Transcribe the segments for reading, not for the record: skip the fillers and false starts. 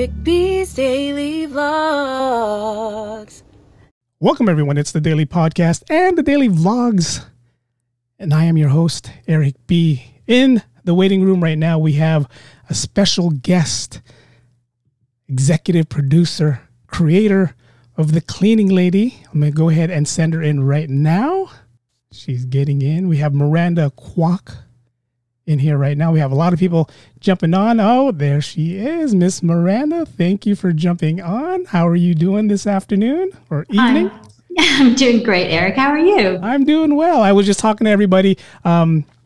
Eric B's Daily Vlogs. Welcome, everyone. It's the Daily Podcast and the Daily Vlogs. And I am your host, Eric B. In the waiting room right now, we have a special guest, executive producer, creator of The Cleaning Lady. I'm going to go ahead and send her in right now. She's getting in. We have Miranda Kwok in here right now. We have a lot of people jumping on. Oh, there she is, Miss Miranda. Thank you for jumping on. How are you doing this afternoon or evening? I'm doing great, Eric. How are you? I'm doing well. I was just talking to everybody.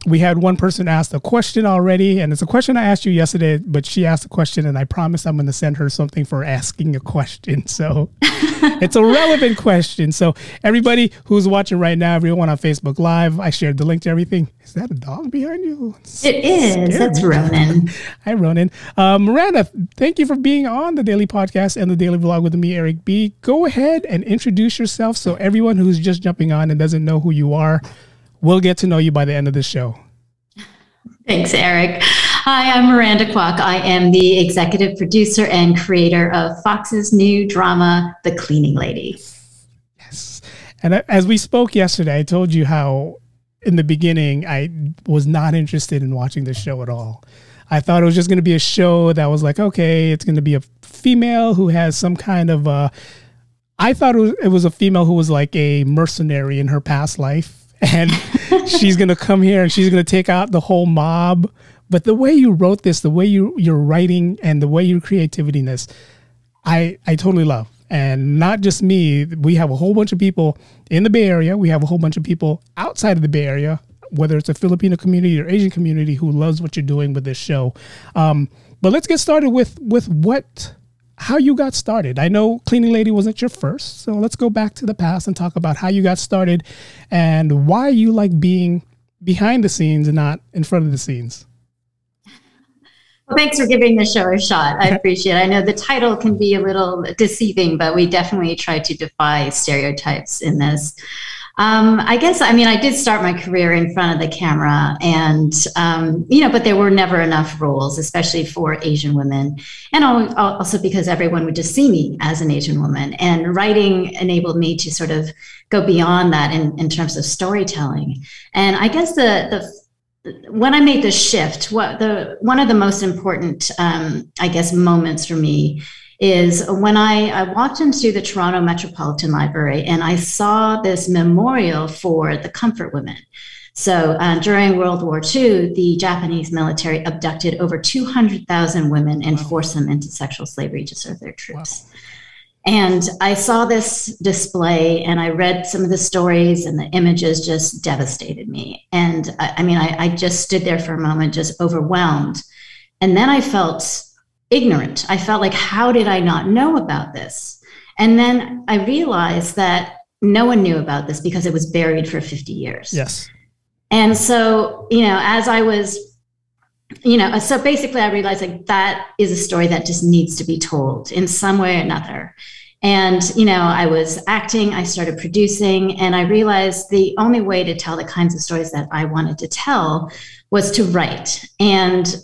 We had one person ask a question already, and it's a question I asked you yesterday, but she asked a question, and I promise I'm going to send her something for asking a question. So it's a relevant question. So everybody who's watching right now, everyone on Facebook Live, I shared the link to everything. Is that a dog behind you? It is. That's Ronan. Hi, Ronan. Miranda, thank you for being on the Daily Podcast and the Daily Vlog with me, Eric B. Go ahead and introduce yourself so everyone who's just jumping on and doesn't know who you are, we'll get to know you by the end of this show. Thanks, Eric. Hi, I'm Miranda Kwok. I am the executive producer and creator of Fox's new drama, The Cleaning Lady. Yes. And as we spoke yesterday, I told you how in the beginning I was not interested in watching this show at all. I thought it was just going to be a show that was like, okay, it's going to be a female who has some kind of a... I thought it was a female who was like a mercenary in her past life. And she's going to come here and she's going to take out the whole mob. But the way you wrote this, the way you're writing and the way your creativity in this, I totally love. And not just me. We have a whole bunch of people in the Bay Area. We have a whole bunch of people outside of the Bay Area, whether it's a Filipino community or Asian community who loves what you're doing with this show. But let's get started with how you got started. I know Cleaning Lady wasn't your first, so let's go back to the past and talk about how you got started and why you like being behind the scenes and not in front of the scenes. Well, thanks for giving the show a shot. I appreciate it. I know the title can be a little deceiving, but we definitely try to defy stereotypes in this. I did start my career in front of the camera and, but there were never enough roles, especially for Asian women. And also because everyone would just see me as an Asian woman, and writing enabled me to sort of go beyond that in terms of storytelling. And I guess when I made the shift, one of the most important, moments for me is when I walked into the Toronto Metropolitan Library and I saw this memorial for the comfort women. So during World War II, the Japanese military abducted over 200,000 women and forced them into sexual slavery to serve their troops. Wow. And I saw this display and I read some of the stories, and the images just devastated me. And I just stood there for a moment, just overwhelmed. And then I felt ignorant. I felt like, how did I not know about this? And then I realized that no one knew about this because it was buried for 50 years. Yes. And so, I realized like that is a story that just needs to be told in some way or another. And, I was acting, I started producing, and I realized the only way to tell the kinds of stories that I wanted to tell was to write. And,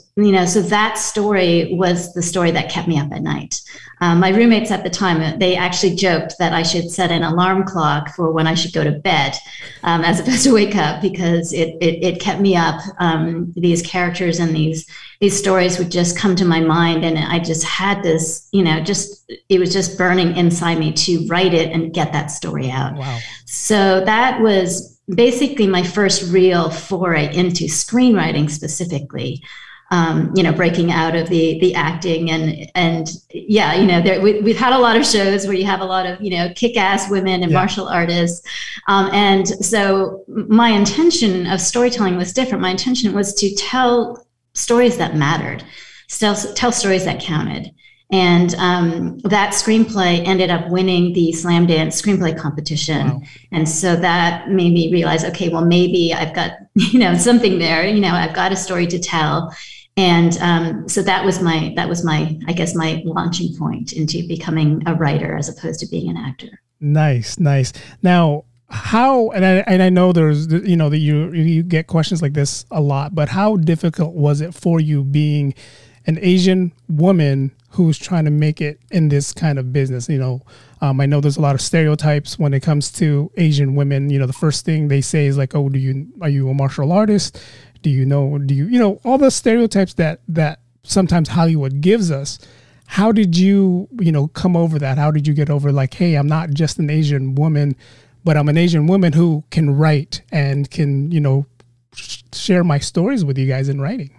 so that story was the story that kept me up at night. My roommates at the time, they actually joked that I should set an alarm clock for when I should go to bed as opposed to wake up, because it kept me up. These characters and these stories would just come to my mind. And I just had this, it was just burning inside me to write it and get that story out. Wow. So that was basically my first real foray into screenwriting specifically, breaking out of the acting we've had a lot of shows where you have a lot of, kick-ass women and martial artists. And so my intention of storytelling was different. My intention was to tell stories that mattered, tell stories that counted. And that screenplay ended up winning the Slamdance screenplay competition. Wow. And so that made me realize, okay, well, maybe I've got, something there, I've got a story to tell. And so that was my launching point into becoming a writer as opposed to being an actor. Nice, nice. Now, how, and I know there's, that you get questions like this a lot, but how difficult was it for you being an Asian woman who's trying to make it in this kind of business. You know, I know there's a lot of stereotypes when it comes to Asian women. You know, the first thing they say is like, oh, are you a martial artist? Do you know, all the stereotypes that sometimes Hollywood gives us. How did you, you know, come over that? How did you get over like, hey, I'm not just an Asian woman, but I'm an Asian woman who can write and can, you know, share my stories with you guys in writing?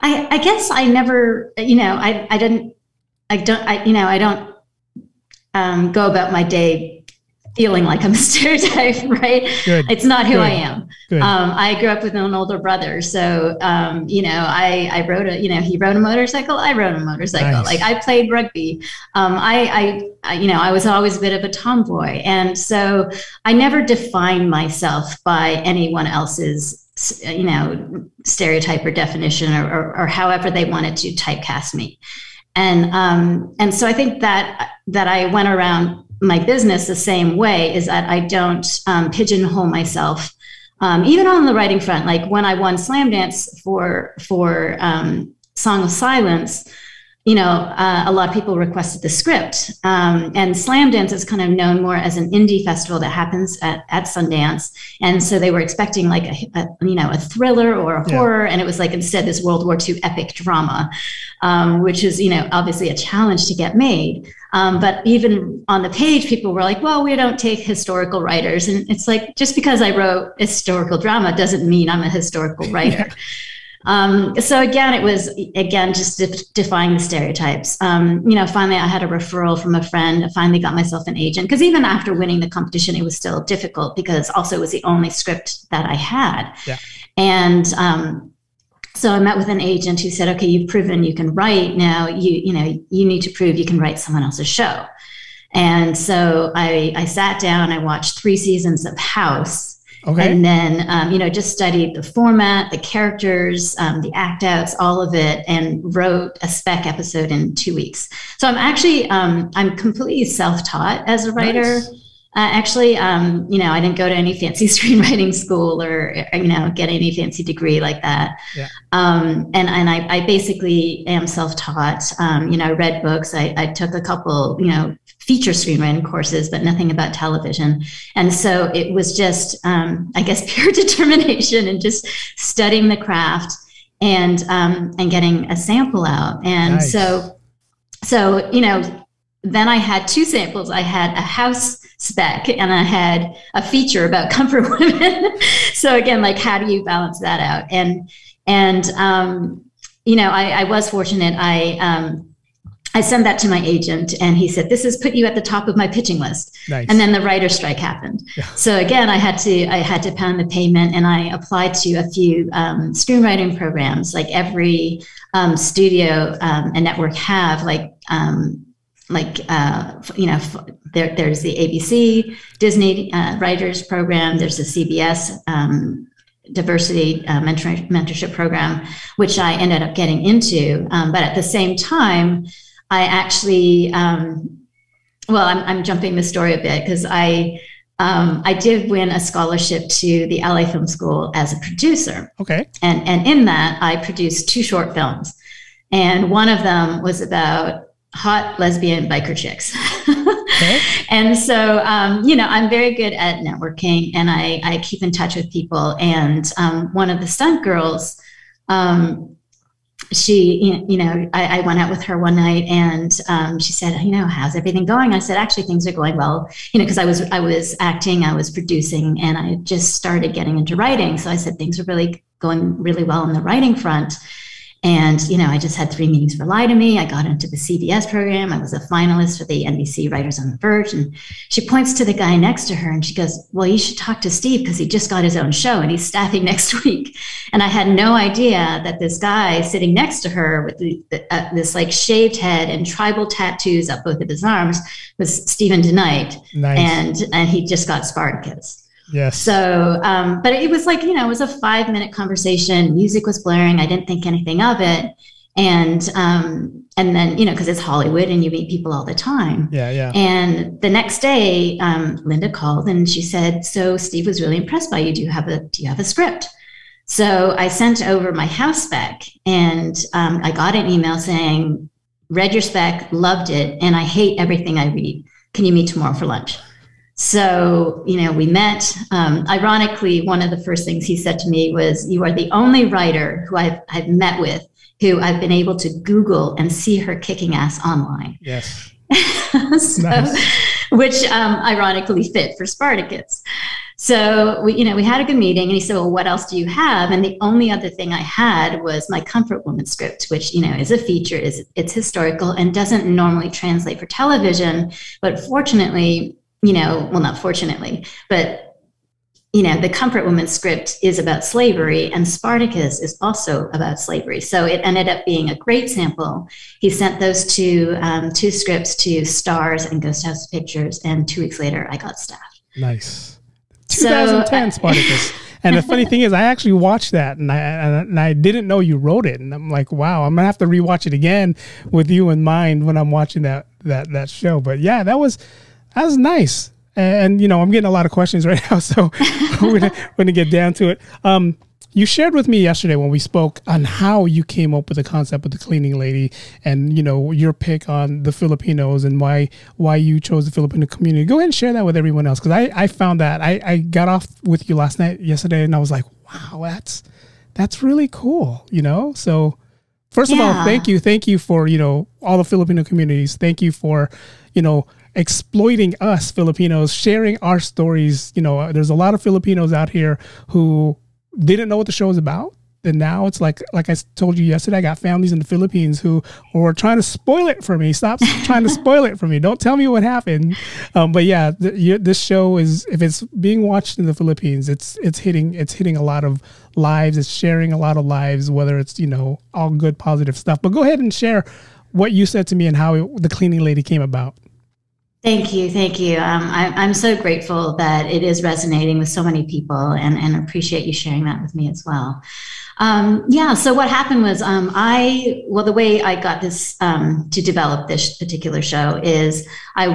I guess I never, you know, I don't go about my day feeling like I'm a stereotype, right? Good. It's not who I am. I grew up with an older brother. So, you know, I rode a, you know, he rode a motorcycle. I rode a motorcycle. Nice. Like I played rugby. You know, I was always a bit of a tomboy. And so I never defined myself by anyone else's, you know, stereotype or definition or however they wanted to typecast me. And so I think that I went around my business the same way, is that I don't pigeonhole myself, even on the writing front. Like when I won Slamdance for Song of Silence, you know, a lot of people requested the script. And Slamdance is kind of known more as an indie festival that happens at Sundance. And so they were expecting like a thriller or a horror. And it was like, instead, this World War II epic drama, which is, you know, obviously a challenge to get made. But even on the page, people were like, well, we don't take historical writers. And it's like, just because I wrote historical drama doesn't mean I'm a historical writer. Yeah. So again, it was, just defying the stereotypes. You know, finally I had a referral from a friend. I finally got myself an agent, because even after winning the competition, it was still difficult, because also it was the only script that I had. Yeah. And, so I met with an agent who said, okay, you've proven you can write now. You need to prove you can write someone else's show. And so I sat down, I watched 3 seasons of House. Okay. And then, you know, just studied the format, the characters, the act outs, all of it, and wrote a spec episode in 2 weeks. So I'm actually, I'm completely self-taught as a writer. Nice. Actually, you know, I didn't go to any fancy screenwriting school or, you know, get any fancy degree like that. Yeah. And I basically am self-taught. You know, I read books. I took a couple, you know, feature screenwriting courses, but nothing about television. And so it was just, I guess, pure determination and just studying the craft and getting a sample out. And nice. So, you know, then I had 2 samples. I had a House spec and I had a feature about comfort women. So again, like, how do you balance that out? And you know, I was fortunate. I sent that to my agent and he said, this has put you at the top of my pitching list. Nice. And then the writer strike happened. Yeah. So again, I had to pound the pavement, and I applied to a few screenwriting programs, like every studio and network have, you know, there's the ABC Disney Writers Program. There's the CBS Diversity Mentorship Program, which I ended up getting into. But at the same time, I actually, I'm jumping the story a bit, because I did win a scholarship to the LA Film School as a producer. Okay. And in that, I produced 2 short films. And one of them was about hot lesbian biker chicks. Okay. And so, you know, I'm very good at networking, and I keep in touch with people. And one of the stunt girls, she, you know, I went out with her one night, and she said, you know, how's everything going? I said, actually, things are going well, you know, because I was acting, I was producing, and I just started getting into writing. So I said, things are really going really well on the writing front. And, you know, I just had 3 meetings for Lie to Me. I got into the CBS program. I was a finalist for the NBC Writers on the Verge. And she points to the guy next to her and she goes, well, you should talk to Steve, because he just got his own show and he's staffing next week. And I had no idea that this guy sitting next to her with this like shaved head and tribal tattoos up both of his arms was Stephen DeKnight. Nice. And he just got Spartacus. Yes. So, but it was like, you know, it was a 5-minute conversation. Music was blaring. I didn't think anything of it. And then, you know, because it's Hollywood and you meet people all the time. Yeah, yeah. And the next day, Linda called and she said, so Steve was really impressed by you. Do you have a script? So I sent over my House spec, and I got an email saying, read your spec, loved it, and I hate everything I read. Can you meet tomorrow for lunch? So, you know, we met. Ironically, one of the first things he said to me was, you are the only writer who I've met with who I've been able to Google and see her kicking ass online. Yes. So, nice. Which ironically fit for Spartacus. So, we had a good meeting, and he said, well, what else do you have? And the only other thing I had was my Comfort Woman script, which, is a feature, it's historical and doesn't normally translate for television. But fortunately, not fortunately, but, the Comfort Woman script is about slavery, and Spartacus is also about slavery. So it ended up being a great sample. He sent those two scripts to Starz and Ghost House Pictures. And 2 weeks later, I got staffed. Nice. 2010 Spartacus. And the funny thing is, I actually watched that, and I didn't know you wrote it. And I'm like, wow, I'm gonna have to rewatch it again with you in mind when I'm watching that show. But yeah, that was nice. And I'm getting a lot of questions right now, so we're gonna get down to it. You shared with me yesterday when we spoke on how you came up with the concept of The Cleaning Lady, and your pick on the Filipinos and why you chose the Filipino community. Go ahead and share that with everyone else, because I found that I got off with you yesterday, and I was like, wow, that's really cool. So first of all, thank you for all the Filipino communities. Thank you for exploiting us Filipinos, sharing our stories. There's a lot of Filipinos out here who didn't know what the show was about. And now it's like I told you yesterday, I got families in the Philippines who were trying to spoil it for me. Stop trying to spoil it for me. Don't tell me what happened. But yeah, this show is, if it's being watched in the Philippines, it's hitting a lot of lives. It's sharing a lot of lives, whether it's, all good, positive stuff. But go ahead and share what you said to me and how The Cleaning Lady came about. Thank you. I'm so grateful that it is resonating with so many people, and appreciate you sharing that with me as well. So what happened was, the way I got this to develop this particular show is I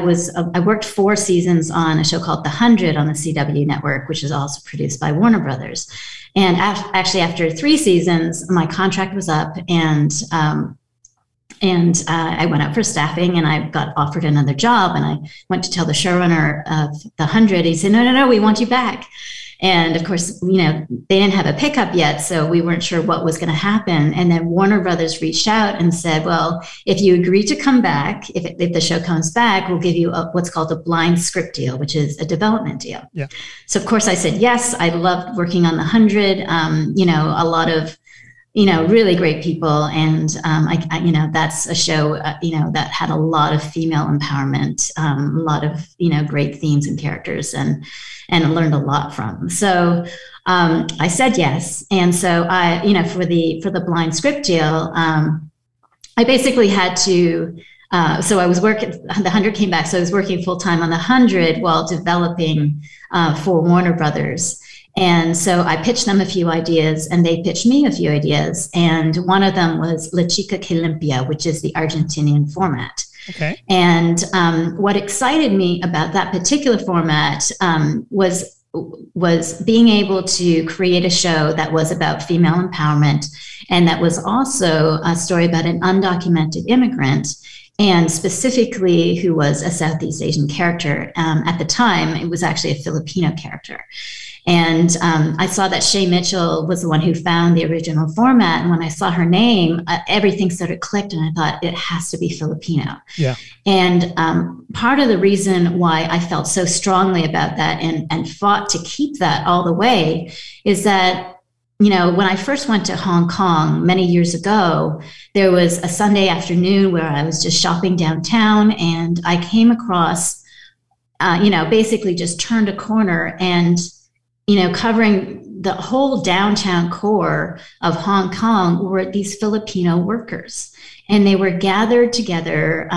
worked 4 seasons on a show called The 100 on the CW Network, which is also produced by Warner Brothers. And after 3 seasons, my contract was up, and I went out for staffing, and I got offered another job, and I went to tell the showrunner of The 100. He said, no, we want you back. And of course, they didn't have a pickup yet, so we weren't sure what was going to happen. And then Warner Brothers reached out and said, well, if you agree to come back, if the show comes back, we'll give you what's called a blind script deal, which is a development deal. Yeah. So of course I said, yes, I loved working on The 100. A lot of, really great people. And, that's a show, that had a lot of female empowerment, a lot of, great themes and characters, and learned a lot from. So I said yes. And so I, for the blind script deal, I basically had to, so I was working, The 100 came back. So I was working full time on The 100 while developing for Warner Brothers. And so I pitched them a few ideas, and they pitched me a few ideas. And one of them was La Chica Que Limpia, which is the Argentinian format. Okay. And what excited me about that particular format was being able to create a show that was about female empowerment, and that was also a story about an undocumented immigrant, and specifically who was a Southeast Asian character. At the time, it was actually a Filipino character. And I saw that Shay Mitchell was the one who found the original format. And when I saw her name, everything sort of clicked, and I thought, it has to be Filipino. Yeah. And part of the reason why I felt so strongly about that and fought to keep that all the way is that, when I first went to Hong Kong many years ago, there was a Sunday afternoon where I was just shopping downtown, and I came across, basically just turned a corner, and covering the whole downtown core of Hong Kong were these Filipino workers. And they were gathered together,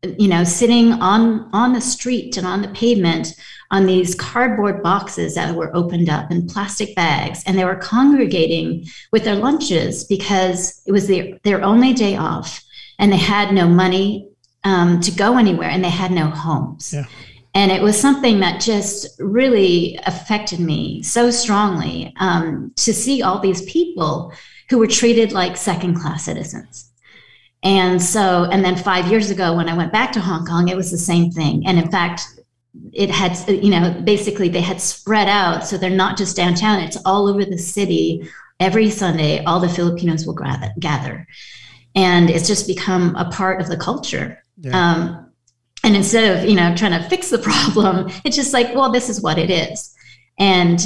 sitting on the street and on the pavement on these cardboard boxes that were opened up in plastic bags. And they were congregating with their lunches because it was their only day off, and they had no money to go anywhere, and they had no homes. Yeah. And it was something that just really affected me so strongly, to see all these people who were treated like second-class citizens. And so, and then 5 years ago, when I went back to Hong Kong, it was the same thing. And in fact, it had, you know, basically they had spread out. So they're not just downtown, it's all over the city. Every Sunday, all the Filipinos will gather. And it's just become a part of the culture. Yeah. And instead of, you know, trying to fix the problem, it's just like, well, this is what it is. And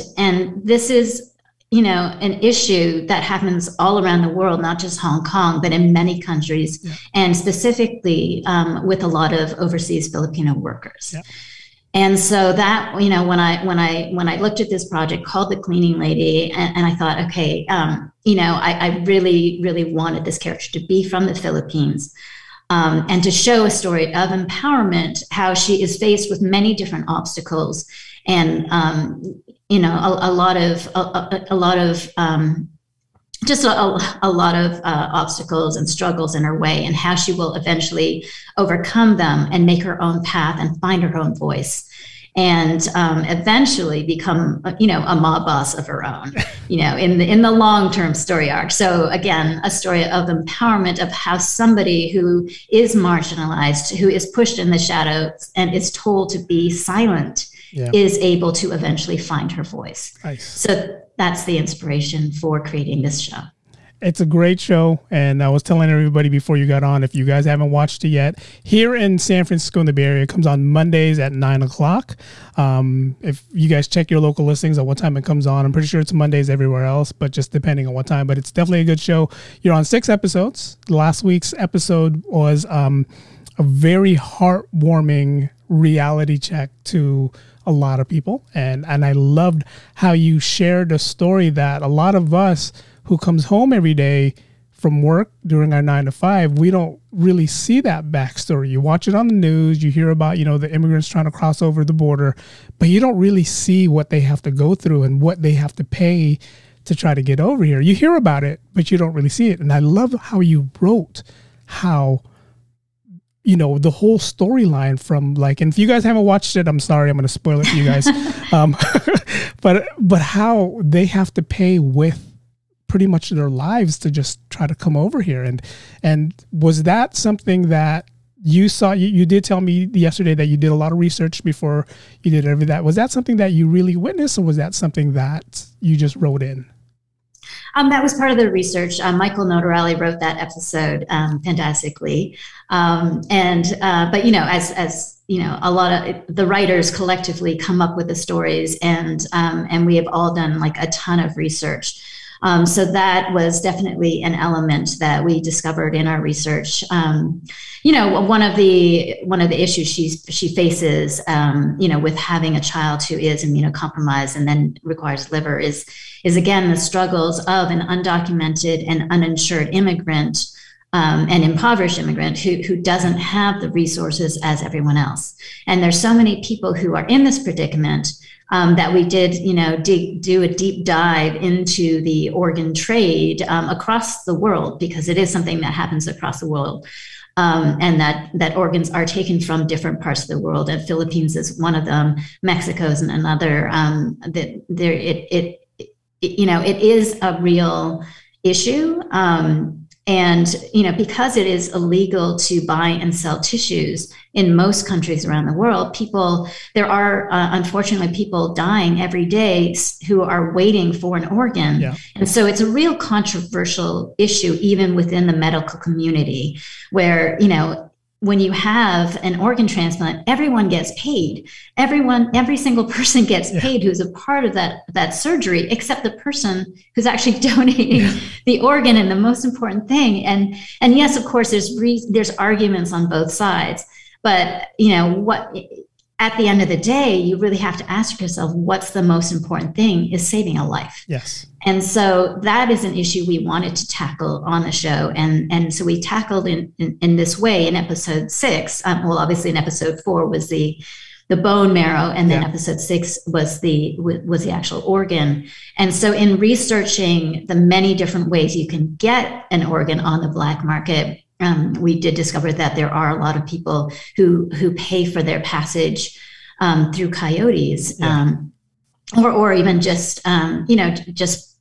this is, you know, an issue that happens all around the world, not just Hong Kong, but in many countries, yeah. and specifically with a lot of overseas Filipino workers. Yeah. And so that, you know, when I looked at this project called The Cleaning Lady, and I thought, okay, you know, I really, really wanted this character to be from the Philippines. And to show a story of empowerment, how she is faced with many different obstacles, and you know, a lot of obstacles and struggles in her way, and how she will eventually overcome them and make her own path and find her own voice, and eventually become, you know, a mob boss of her own, you know, in the long-term story arc. So again, a story of empowerment, of how somebody who is marginalized, who is pushed in the shadows and is told to be silent, yeah. is able to eventually find her voice. Nice. So that's the inspiration for creating this show. It's a great show, and I was telling everybody before you got on, if you guys haven't watched it yet, here in San Francisco in the Bay Area, it comes on Mondays at 9 o'clock. If you guys check your local listings on what time it comes on, I'm pretty sure it's Mondays everywhere else, but just depending on what time. But it's definitely a good show. You're on 6 episodes. Last week's episode was a very heartwarming reality check to a lot of people, and I loved how you shared a story that a lot of us who comes home every day from work during our 9 to 5, we don't really see that backstory. You watch it on the news, you hear about, you know, the immigrants trying to cross over the border, but you don't really see what they have to go through and what they have to pay to try to get over here. You hear about it, but you don't really see it. And I love how you wrote how, you know, the whole storyline from, like, and if you guys haven't watched it, I'm sorry, I'm going to spoil it for you guys. But how they have to pay with pretty much their lives to just try to come over here. And was that something that you saw? You did tell me yesterday that you did a lot of research before you did everything. That was that something that you really witnessed, or was that something that you just wrote in? That was part of the research. Michael Notarali wrote that episode fantastically. But you know, as you know, a lot of the writers collectively come up with the stories, and we have all done like a ton of research. So that was definitely an element that we discovered in our research. You know, one of the issues she faces, you know, with having a child who is immunocompromised and then requires liver is again the struggles of an undocumented and uninsured immigrant, an impoverished immigrant who doesn't have the resources as everyone else. And there's so many people who are in this predicament. That we did, you know, do a deep dive into the organ trade across the world, because it is something that happens across the world, and that organs are taken from different parts of the world. And Philippines is one of them. Mexico is another. You know, it is a real issue, and you know, because it is illegal to buy and sell tissues in most countries around the world, unfortunately, people dying every day who are waiting for an organ. Yeah. And so it's a real controversial issue, even within the medical community, where, you know, when you have an organ transplant, everyone gets paid. Every single person gets paid who's a part of that surgery, except the person who's actually donating the organ and the most important thing. And yes, of course, there's arguments on both sides. But, you know, at the end of the day, you really have to ask yourself, what's the most important thing is saving a life. Yes. And so that is an issue we wanted to tackle on the show. And so we tackled in this way in episode 6. Well, obviously in episode 4 was the bone marrow, and then episode 6 was the actual organ. And so in researching the many different ways you can get an organ on the black market, we did discover that there are a lot of people who pay for their passage through coyotes, or even just you know, just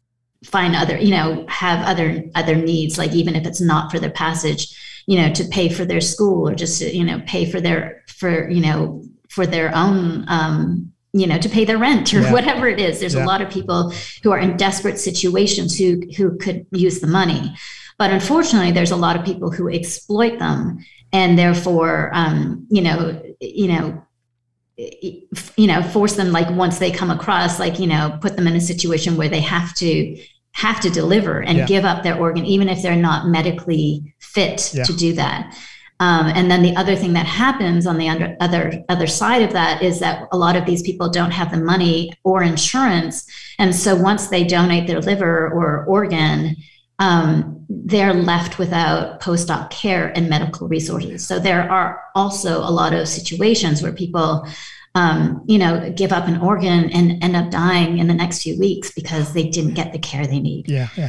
find other, you know, have other needs, like even if it's not for their passage, you know, to pay for their school, or just to, you know, pay for their, for, you know, for their own, you know, to pay their rent or whatever it is. There's a lot of people who are in desperate situations who could use the money. But unfortunately, there's a lot of people who exploit them, and therefore, force them, like, once they come across, like, you know, put them in a situation where they have to deliver and give up their organ, even if they're not medically fit to do that. And then the other thing that happens on the other side of that is that a lot of these people don't have the money or insurance. And so once they donate their liver or organ, they're left without post-op care and medical resources. So there are also a lot of situations where people, give up an organ and end up dying in the next few weeks because they didn't get the care they need.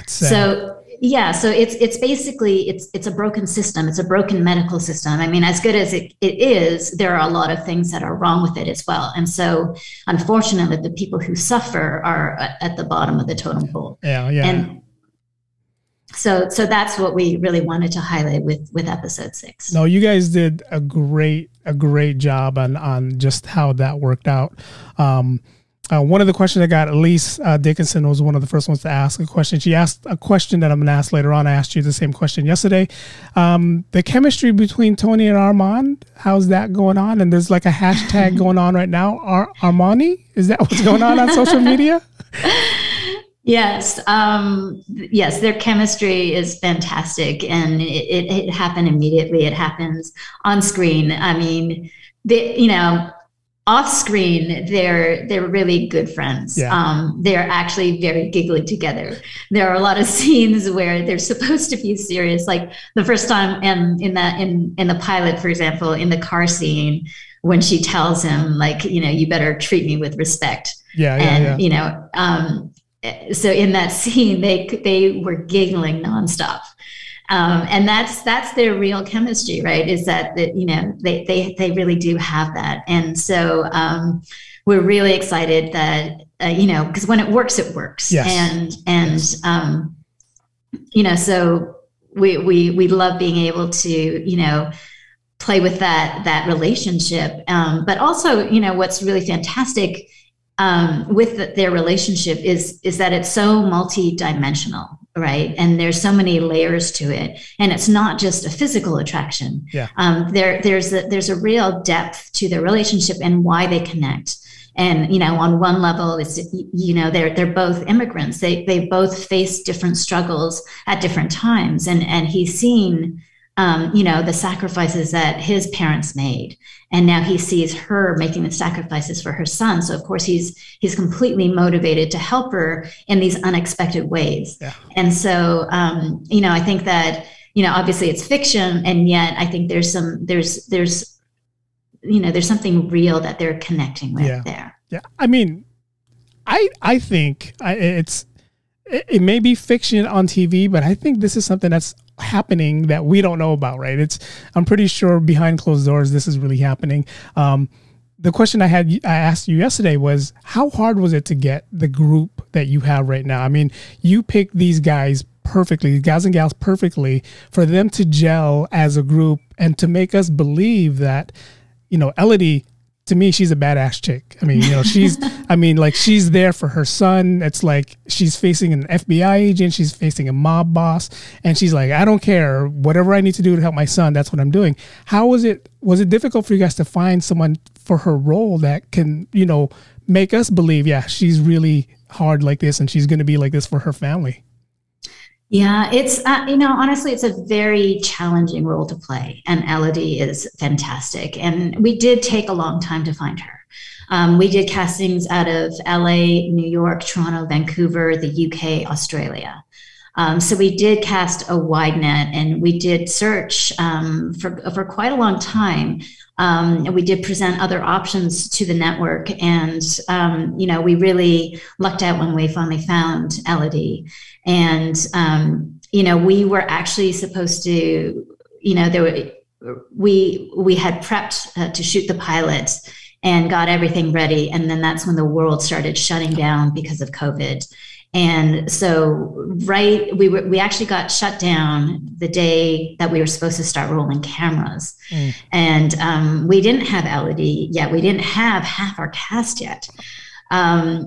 So it's basically, it's a broken system. It's a broken medical system. I mean, as good as it is, there are a lot of things that are wrong with it as well. And so, unfortunately, the people who suffer are at the bottom of the totem pole. And so that's what we really wanted to highlight with episode 6. No, you guys did a great job on just how that worked out. One of the questions I got, Elise Dickinson was one of the first ones to ask a question. She asked a question that I'm going to ask later on. I asked you the same question yesterday. The chemistry between Tony and Armand, how's that going on? And there's like a hashtag going on right now. Armani? Is that what's going on social media? Yes. Yes. Their chemistry is fantastic, and it happened immediately. It happens on screen. I mean, off screen, they're really good friends. Yeah. They're actually very giggly together. There are a lot of scenes where they're supposed to be serious. Like the first time in the pilot, for example, in the car scene, when she tells him, like, you know, you better treat me with respect. So in that scene, they were giggling nonstop. And that's their real chemistry, right? Is that, you know, they really do have that. And so we're really excited that, because when it works, it works. Yes. So we love being able to, play with that relationship. But also, what's really fantastic with their relationship is that it's so multi-dimensional, right? And there's so many layers to it, and it's not just a physical attraction. There's a real depth to their relationship and why they connect. And on one level, it's they're both immigrants. They both face different struggles at different times, and he's seen the sacrifices that his parents made. And now he sees her making the sacrifices for her son. So of course he's completely motivated to help her in these unexpected ways. Yeah. And so, I think that, obviously it's fiction, and yet I think there's something real that they're connecting with there. Yeah. I mean, I think it may be fiction on TV, but I think this is something that's happening that we don't know about, right? I'm pretty sure behind closed doors, this is really happening. The question I asked you yesterday was, how hard was it to get the group that you have right now? I mean, you picked these guys perfectly, guys and gals perfectly, for them to gel as a group and to make us believe that, Elodie, to me, she's a badass chick. I mean, she's there for her son. It's like she's facing an FBI agent. She's facing a mob boss. And she's like, I don't care. Whatever I need to do to help my son, that's what I'm doing. How was it difficult for you guys to find someone for her role that can, make us believe, she's really hard like this and she's going to be like this for her family? Yeah, it's, honestly, it's a very challenging role to play. And Elodie is fantastic. And we did take a long time to find her. We did castings out of LA, New York, Toronto, Vancouver, the UK, Australia. So we did cast a wide net, and we did search for quite a long time. And we did present other options to the network, and, we really lucked out when we finally found Elodie. And, we were actually supposed to, we had prepped to shoot the pilot and got everything ready. And then that's when the world started shutting down because of COVID. And so, we actually got shut down the day that we were supposed to start rolling cameras. Mm. And we didn't have Elodie yet. We didn't have half our cast yet.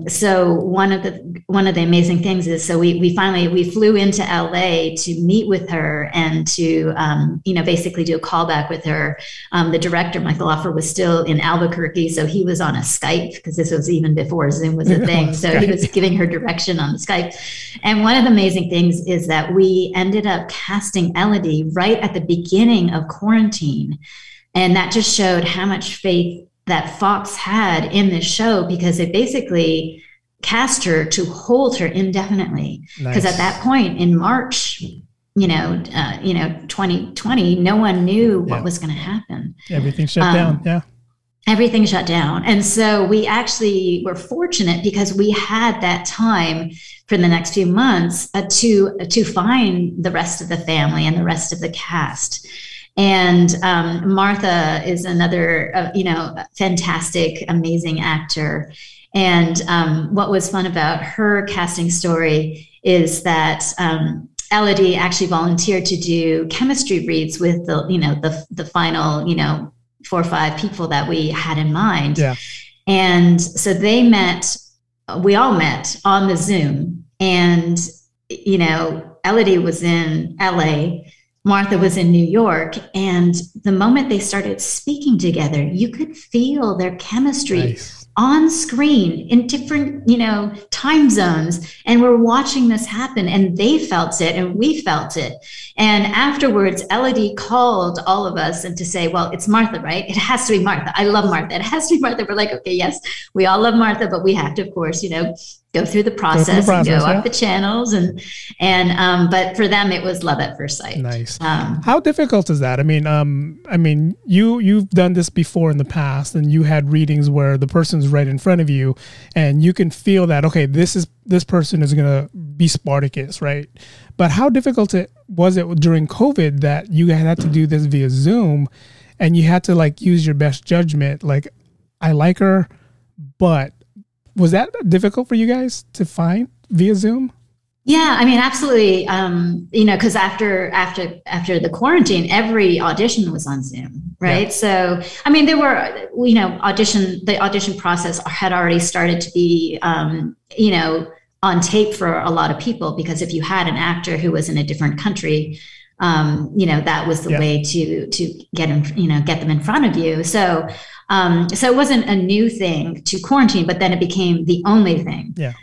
So one of the amazing things is, so we finally flew into LA to meet with her and to, basically do a callback with her. The director, Michael Offer, was still in Albuquerque. So he was on a Skype, because this was even before Zoom was a thing. So he was giving her direction on the Skype. And one of the amazing things is that we ended up casting Elodie right at the beginning of quarantine. And that just showed how much faith that Fox had in this show, because it basically cast her to hold her indefinitely. Because at that point in March, 2020, no one knew what was going to happen. Everything shut down. Yeah. Everything shut down. And so we actually were fortunate because we had that time for the next few months to find the rest of the family and the rest of the cast. And Martha is another, fantastic, amazing actor. And what was fun about her casting story is that Elodie actually volunteered to do chemistry reads with the final, 4 or 5 people that we had in mind. Yeah. And so we all met on the Zoom, and, Elodie was in LA, Martha was in New York, and the moment they started speaking together, you could feel their chemistry on screen in different, time zones. And we're watching this happen, and they felt it, and we felt it. And afterwards, Elodie called all of us and to say, well, it's Martha, right? It has to be Martha. I love Martha. It has to be Martha. We're like, okay, yes, we all love Martha, but we have to, of course, go through the process and up the channels and but for them it was love at first sight. Nice. How difficult is that? I mean you've done this before in the past, and you had readings where the person's right in front of you and you can feel that, okay, this person is going to be Spartacus, right? But how difficult was it during COVID that you had to do this via Zoom and you had to use your best judgment, I like her, but was that difficult for you guys to find via Zoom? Yeah, I mean, absolutely. Because after the quarantine, every audition was on Zoom, right? Yeah. So, I mean, there were, the audition process had already started to be, on tape for a lot of people, because if you had an actor who was in a different country, that was the way to get them in front of you. So, so it wasn't a new thing to quarantine, but then it became the only thing. Yeah.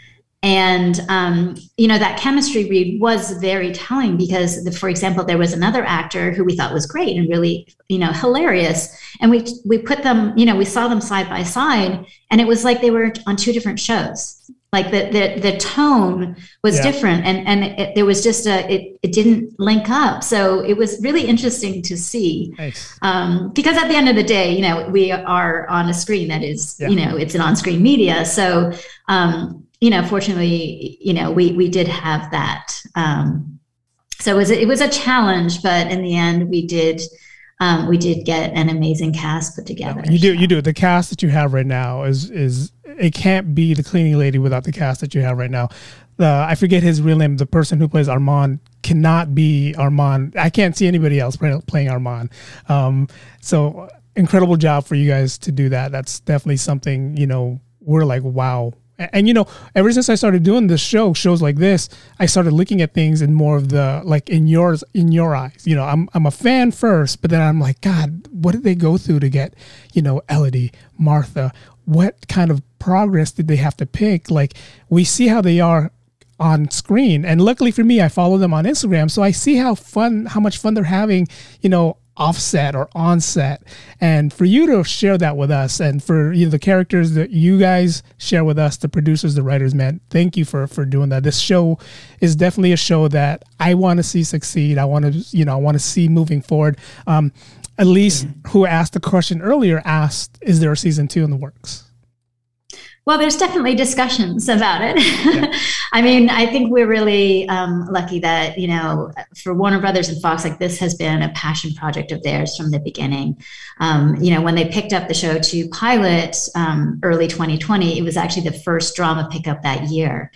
And, that chemistry read was very telling because, for example, there was another actor who we thought was great and really, hilarious. And we put them, we saw them side by side, and it was like they were on 2 different shows. Like the tone was different, and there was just it didn't link up. So it was really interesting to see. Nice. Because at the end of the day, we are on a screen that is, it's an on-screen media. So, fortunately, we did have that. So it was a challenge, but in the end we did get an amazing cast put together. You do. The cast that you have right now is it can't be The Cleaning Lady without the cast that you have right now. I forget his real name. The person who plays Armand cannot be Armand. I can't see anybody else playing Armand. So incredible job for you guys to do that. That's definitely something, we're like, wow. And, ever since I started doing this shows like this, I started looking at things in more of the, in your eyes, I'm a fan first, but then I'm like, God, what did they go through to get, Elodie, Martha? What kind of progress did they have to pick? We see how they are on screen. And luckily for me, I follow them on Instagram. So I see how much fun they're having, offset or onset, and for you to share that with us, and for the characters that you guys share with us, the producers, the writers, man, thank you for doing that. This show is definitely a show that I want to see succeed. I want to see moving forward. Elise, who asked the question earlier, asked, "Is there a season 2 in the works?" Well, there's definitely discussions about it. Yeah. I mean, I think we're really lucky that, for Warner Brothers and Fox, this has been a passion project of theirs from the beginning. When they picked up the show to pilot early 2020, it was actually the first drama pickup that year.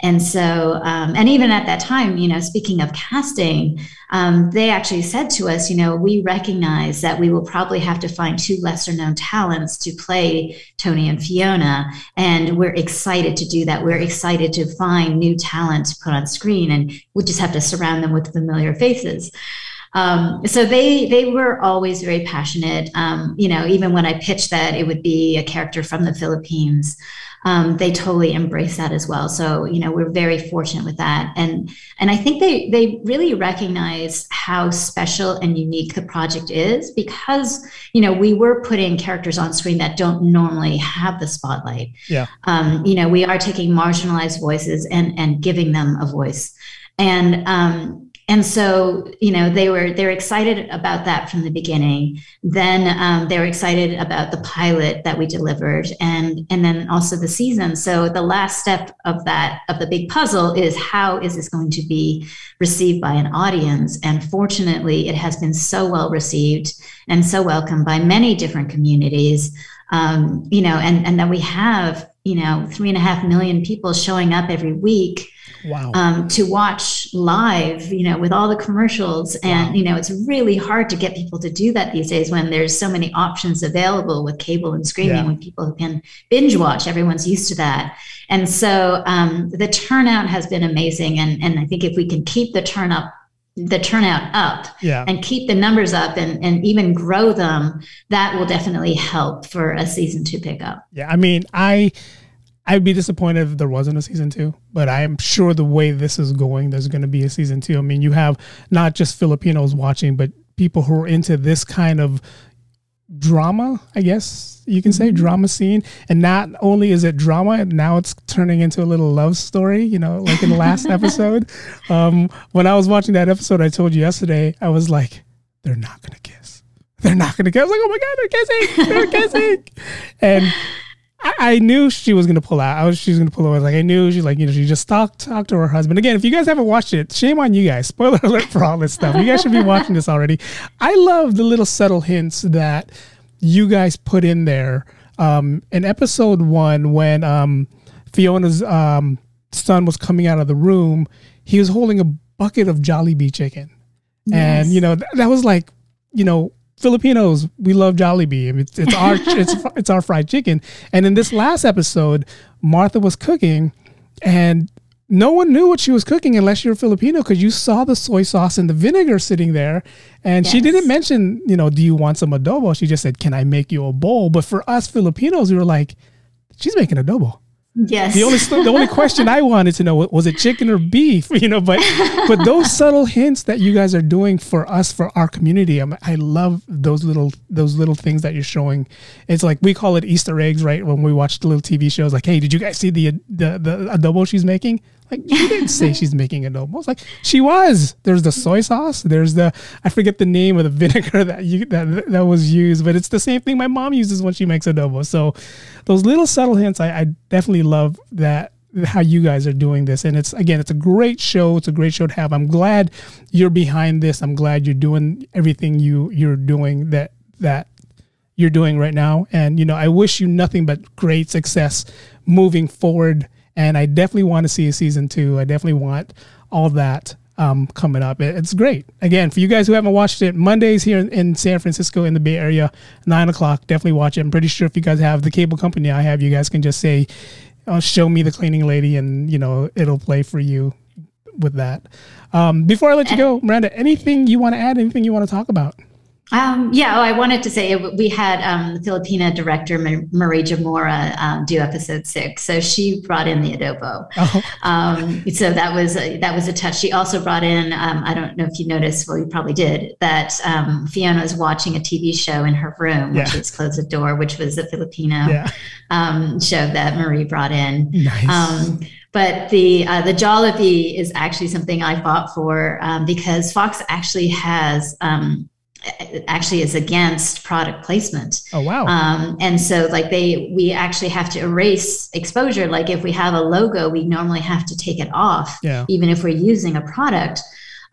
And so, and even at that time, you know, speaking of casting, they actually said to us, you know, we recognize that we will probably have to find two lesser known talents to play Tony and Fiona. And we're excited to do that. We're excited to find new talent to put on screen, and we just have to surround them with familiar faces. So they were always very passionate. You know, even when I pitched that it would be a character from the Philippines, they totally embraced that as well. So, you know, we're very fortunate with that. And I think they really recognize how special and unique the project is, because, you know, we were putting characters on screen that don't normally have the spotlight. Yeah. You know, we are taking marginalized voices and giving them a voice. And so, you know, they're excited about that from the beginning. Then they were excited about the pilot that we delivered, and then also the season. So the last step of that, of the big puzzle, is how is this going to be received by an audience? And fortunately, it has been so well received and so welcomed by many different communities. You know, and that we have, you know, 3.5 million people showing up every week. Wow. To watch live, you know, with all the commercials. And, wow, you know, it's really hard to get people to do that these days when there's so many options available with cable and streaming, yeah, with people who can binge watch. Everyone's used to that. And so the turnout has been amazing. And I think if we can keep the turnout up, yeah, and keep the numbers up and even grow them, that will definitely help for a season 2 pick up. Yeah. I mean, I'd be disappointed if there wasn't a season 2, but I am sure the way this is going, there's going to be a season 2. I mean, you have not just Filipinos watching, but people who are into this kind of drama, I guess you can say, mm-hmm, drama scene. And not only is it drama, now it's turning into a little love story, you know, like in the last episode. When I was watching that episode, I told you yesterday, I was like, they're not going to kiss. They're not going to kiss. I was like, oh my God, they're kissing. They're kissing. And I knew she was going to pull out. She was going to pull away. Like, I knew she's like, you know, she just talked to her husband. Again, if you guys haven't watched it, shame on you guys. Spoiler alert for all this stuff. You guys should be watching this already. I love the little subtle hints that you guys put in there. In episode 1, when Fiona's son was coming out of the room, he was holding a bucket of Jollibee chicken. Yes. And, you know, that was like, you know, Filipinos, we love Jollibee. I mean, it's our fried chicken. And in this last episode, Martha was cooking, and no one knew what she was cooking unless you were Filipino, because you saw the soy sauce and the vinegar sitting there. And yes, she didn't mention, you know, do you want some adobo? She just said, can I make you a bowl? But for us Filipinos, we were like, she's making adobo. Yes. The only question I wanted to know was it chicken or beef, you know, but those subtle hints that you guys are doing for us, for our community, I love those little things that you're showing. It's like, we call it Easter eggs, right? When we watch the little TV shows, like, hey, did you guys see the adobo she's making? Like, she didn't say she's making adobo. It's like, she was. There's the soy sauce. There's the, I forget the name of the vinegar that was used, but it's the same thing my mom uses when she makes adobo. So those little subtle hints, I definitely love that, how you guys are doing this. And it's, again, it's a great show. It's a great show to have. I'm glad you're behind this. I'm glad you're doing everything you're doing that you're doing right now. And, you know, I wish you nothing but great success moving forward. And I definitely want to see a season 2. I definitely want all that coming up. It's great. Again, for you guys who haven't watched it, Mondays here in San Francisco in the Bay Area, 9 o'clock, definitely watch it. I'm pretty sure if you guys have the cable company I have, you guys can just say, oh, show me The Cleaning Lady, and, you know, it'll play for you with that. Before I let you go, Miranda, anything you want to add, anything you want to talk about? I wanted to say we had the Filipina director, Marie Jamora, do episode 6. So she brought in the adobo. Oh. So that was a touch. She also brought in, I don't know if you noticed, well, you probably did, that Fiona is watching a TV show in her room, which is Close the Door, which was a Filipino show that Marie brought in. Nice. But the Jollibee is actually something I fought for because Fox actually has... actually is against product placement. Oh, wow. And so like we actually have to erase exposure. Like if we have a logo, we normally have to take it off, even if we're using a product.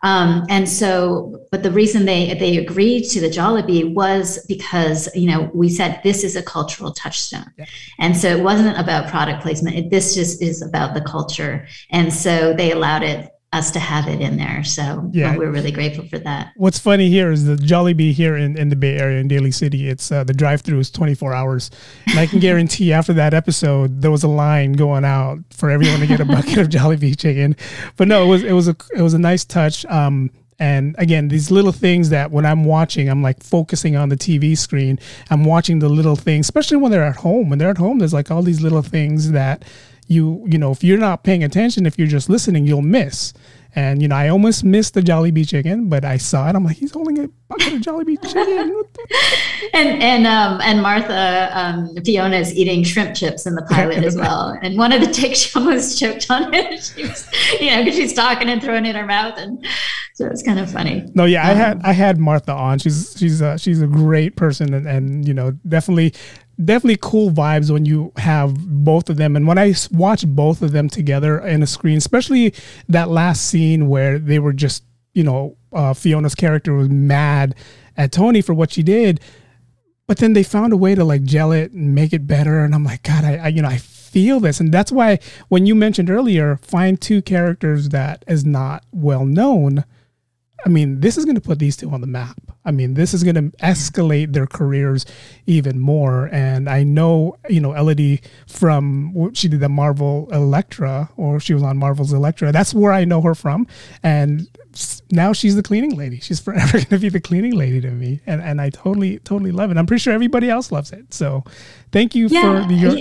And so, but the reason they agreed to the Jollibee was because, you know, we said this is a cultural touchstone. Yeah. And so it wasn't about product placement. This just is about the culture. And so they allowed us to have it in there. So yeah, we're really grateful for that. What's funny here is the Jollibee here in the Bay Area, in Daly City, it's the drive-thru is 24 hours. And I can guarantee after that episode, there was a line going out for everyone to get a bucket of Jollibee chicken. But no, it was a nice touch. And again, these little things that when I'm watching, I'm like focusing on the TV screen. I'm watching the little things, especially when they're at home. When they're at home, there's like all these little things that you know, if you're not paying attention, if you're just listening, you'll miss. And, you know, I almost missed the Jollibee chicken, but I saw it. I'm like, he's holding a bucket of Jollibee chicken. And Martha, Fiona is eating shrimp chips in the pilot as well. And one of the takes, she almost choked on it. She was, you know, because she's talking and throwing it in her mouth. And so it's kind of funny. No, yeah, I had Martha on. She's a great person, and you know, definitely cool vibes when you have both of them. And when I watch both of them together in a screen, especially that last scene where they were just, you know, Fiona's character was mad at Tony for what she did, but then they found a way to like gel it and make it better. And I'm like, God, I feel this. And that's why when you mentioned earlier, find two characters that is not well known. I mean, this is going to put these two on the map. I mean, this is going to escalate their careers even more. And I know, you know, Elodie from, she did the Marvel Elektra, or she was on Marvel's Elektra. That's where I know her from. And now she's the cleaning lady. She's forever going to be the cleaning lady to me. And I totally, totally love it. I'm pretty sure everybody else loves it. So thank you for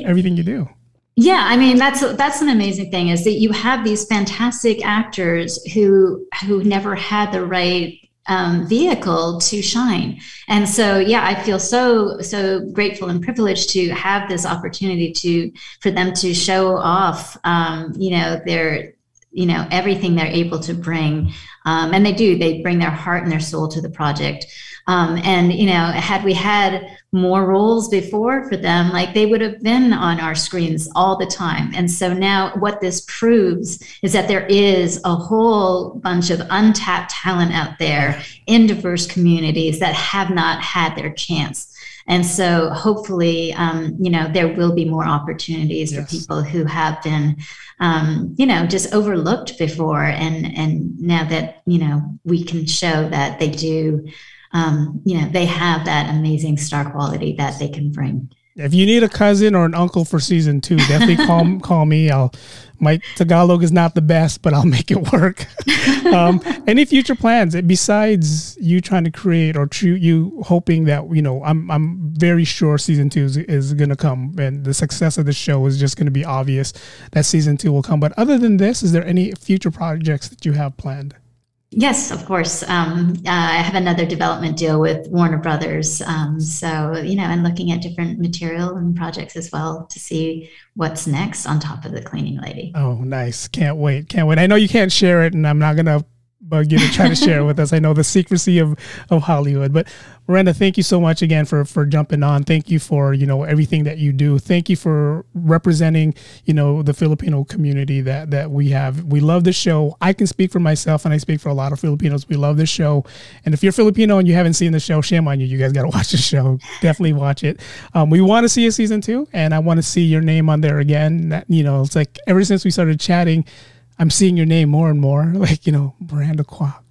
everything you do. Yeah, I mean, that's an amazing thing, is that you have these fantastic actors who never had the right vehicle to shine. And so, yeah, I feel so grateful and privileged to have this opportunity for them to show off, everything they're able to bring. And they bring their heart and their soul to the project. And, you know, had we had more roles before for them, like they would have been on our screens all the time. And so now what this proves is that there is a whole bunch of untapped talent out there in diverse communities that have not had their chance. And so hopefully, there will be more opportunities for people who have been, just overlooked before. And now that, you know, we can show that they do, they have that amazing star quality that they can bring. If you need a cousin or an uncle for season 2, definitely call me. My Tagalog is not the best, but I'll make it work. Any future plans besides you trying to create, or you hoping that, you know, I'm very sure season 2 is going to come, and the success of the show is just going to be obvious that season 2 will come. But other than this, is there any future projects that you have planned? Yes, of course. I have another development deal with Warner Brothers. So, you know, and looking at different material and projects as well to see what's next on top of The Cleaning Lady. Oh, nice. Can't wait. Can't wait. I know you can't share it, and I'm not going to bug you to try to share it with us. I know the secrecy of Hollywood. But Miranda, thank you so much again for jumping on. Thank you for, you know, everything that you do. Thank you for representing, you know, the Filipino community that we have. We love this show. I can speak for myself, and I speak for a lot of Filipinos. We love this show. And if you're Filipino and you haven't seen the show, shame on you. You guys got to watch the show. Definitely watch it. We want to see a season 2, and I want to see your name on there again. That, you know, it's like ever since we started chatting, I'm seeing your name more and more, like, you know, Miranda Kwok,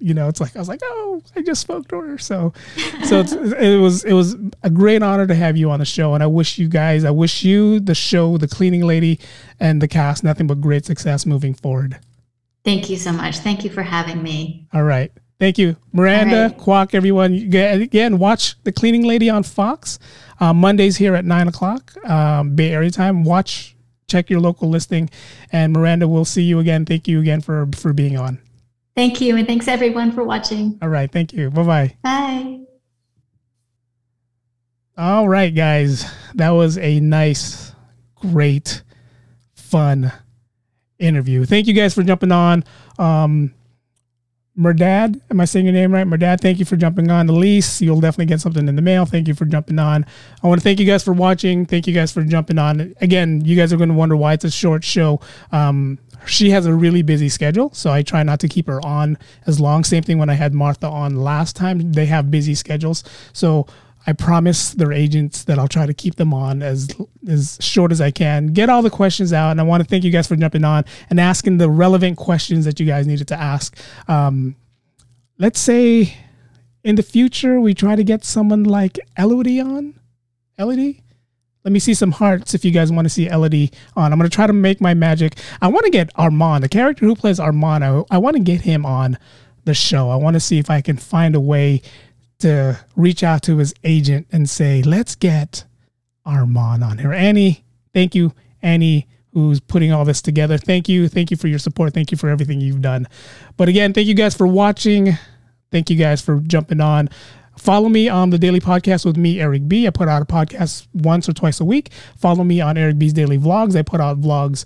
you know, it's like, I was like, oh, I just spoke to her. So it was a great honor to have you on the show. And I wish you, the show, The Cleaning Lady, and the cast, nothing but great success moving forward. Thank you so much. Thank you for having me. All right. Thank you, Miranda Kwok, everyone. Again, watch The Cleaning Lady on Fox, Mondays here at 9:00 Bay Area time. Check your local listing. And Miranda, we'll see you again. Thank you again for being on. Thank you. And thanks everyone for watching. All right. Thank you. Bye-bye. Bye. All right, guys. That was a nice, great, fun interview. Thank you guys for jumping on. Merdad, am I saying your name right? Merdad, thank you for jumping on. Elise, you'll definitely get something in the mail. Thank you for jumping on. I want to thank you guys for watching. Thank you guys for jumping on. Again, you guys are going to wonder why it's a short show. She has a really busy schedule, so I try not to keep her on as long. Same thing when I had Martha on last time. They have busy schedules. So I promise their agents that I'll try to keep them on as short as I can. Get all the questions out. And I want to thank you guys for jumping on and asking the relevant questions that you guys needed to ask. Let's say in the future, we try to get someone like Elodie on. Elodie? Let me see some hearts if you guys want to see Elodie on. I'm going to try to make my magic. I want to get Armand, the character who plays Armand. I want to get him on the show. I want to see if I can find a way to reach out to his agent and say, let's get Armand on here. Annie, thank you. Annie, who's putting all this together. Thank you. Thank you for your support. Thank you for everything you've done. But again, thank you guys for watching. Thank you guys for jumping on. Follow me on The Daily Podcast with me, Eric B. I put out a podcast once or twice a week. Follow me on Eric B's Daily Vlogs. I put out vlogs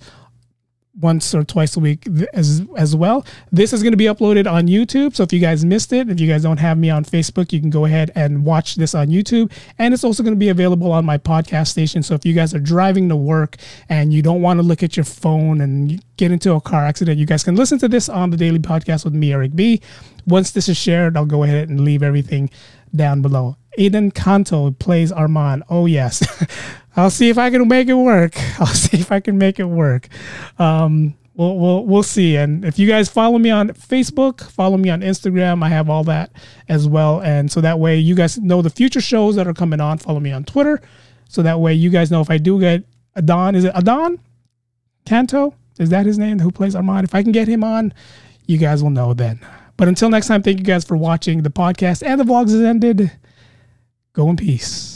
once or twice a week as well. This is going to be uploaded on YouTube. So if you guys missed it, if you guys don't have me on Facebook, you can go ahead and watch this on YouTube. And it's also going to be available on my podcast station. So if you guys are driving to work and you don't want to look at your phone and get into a car accident, you guys can listen to this on The Daily Podcast with me, Eric B. Once this is shared, I'll go ahead and leave everything down below. Adan Canto plays Armand. Oh, yes. I'll see if I can make it work. I'll see if I can make it work. We'll see. And if you guys follow me on Facebook, follow me on Instagram, I have all that as well. And so that way you guys know the future shows that are coming on. Follow me on Twitter. So that way you guys know if I do get Adan. Is it Adan Canto? Is that his name? Who plays Armand? If I can get him on, you guys will know then. But until next time, thank you guys for watching. The podcast and the vlogs has ended. Go in peace.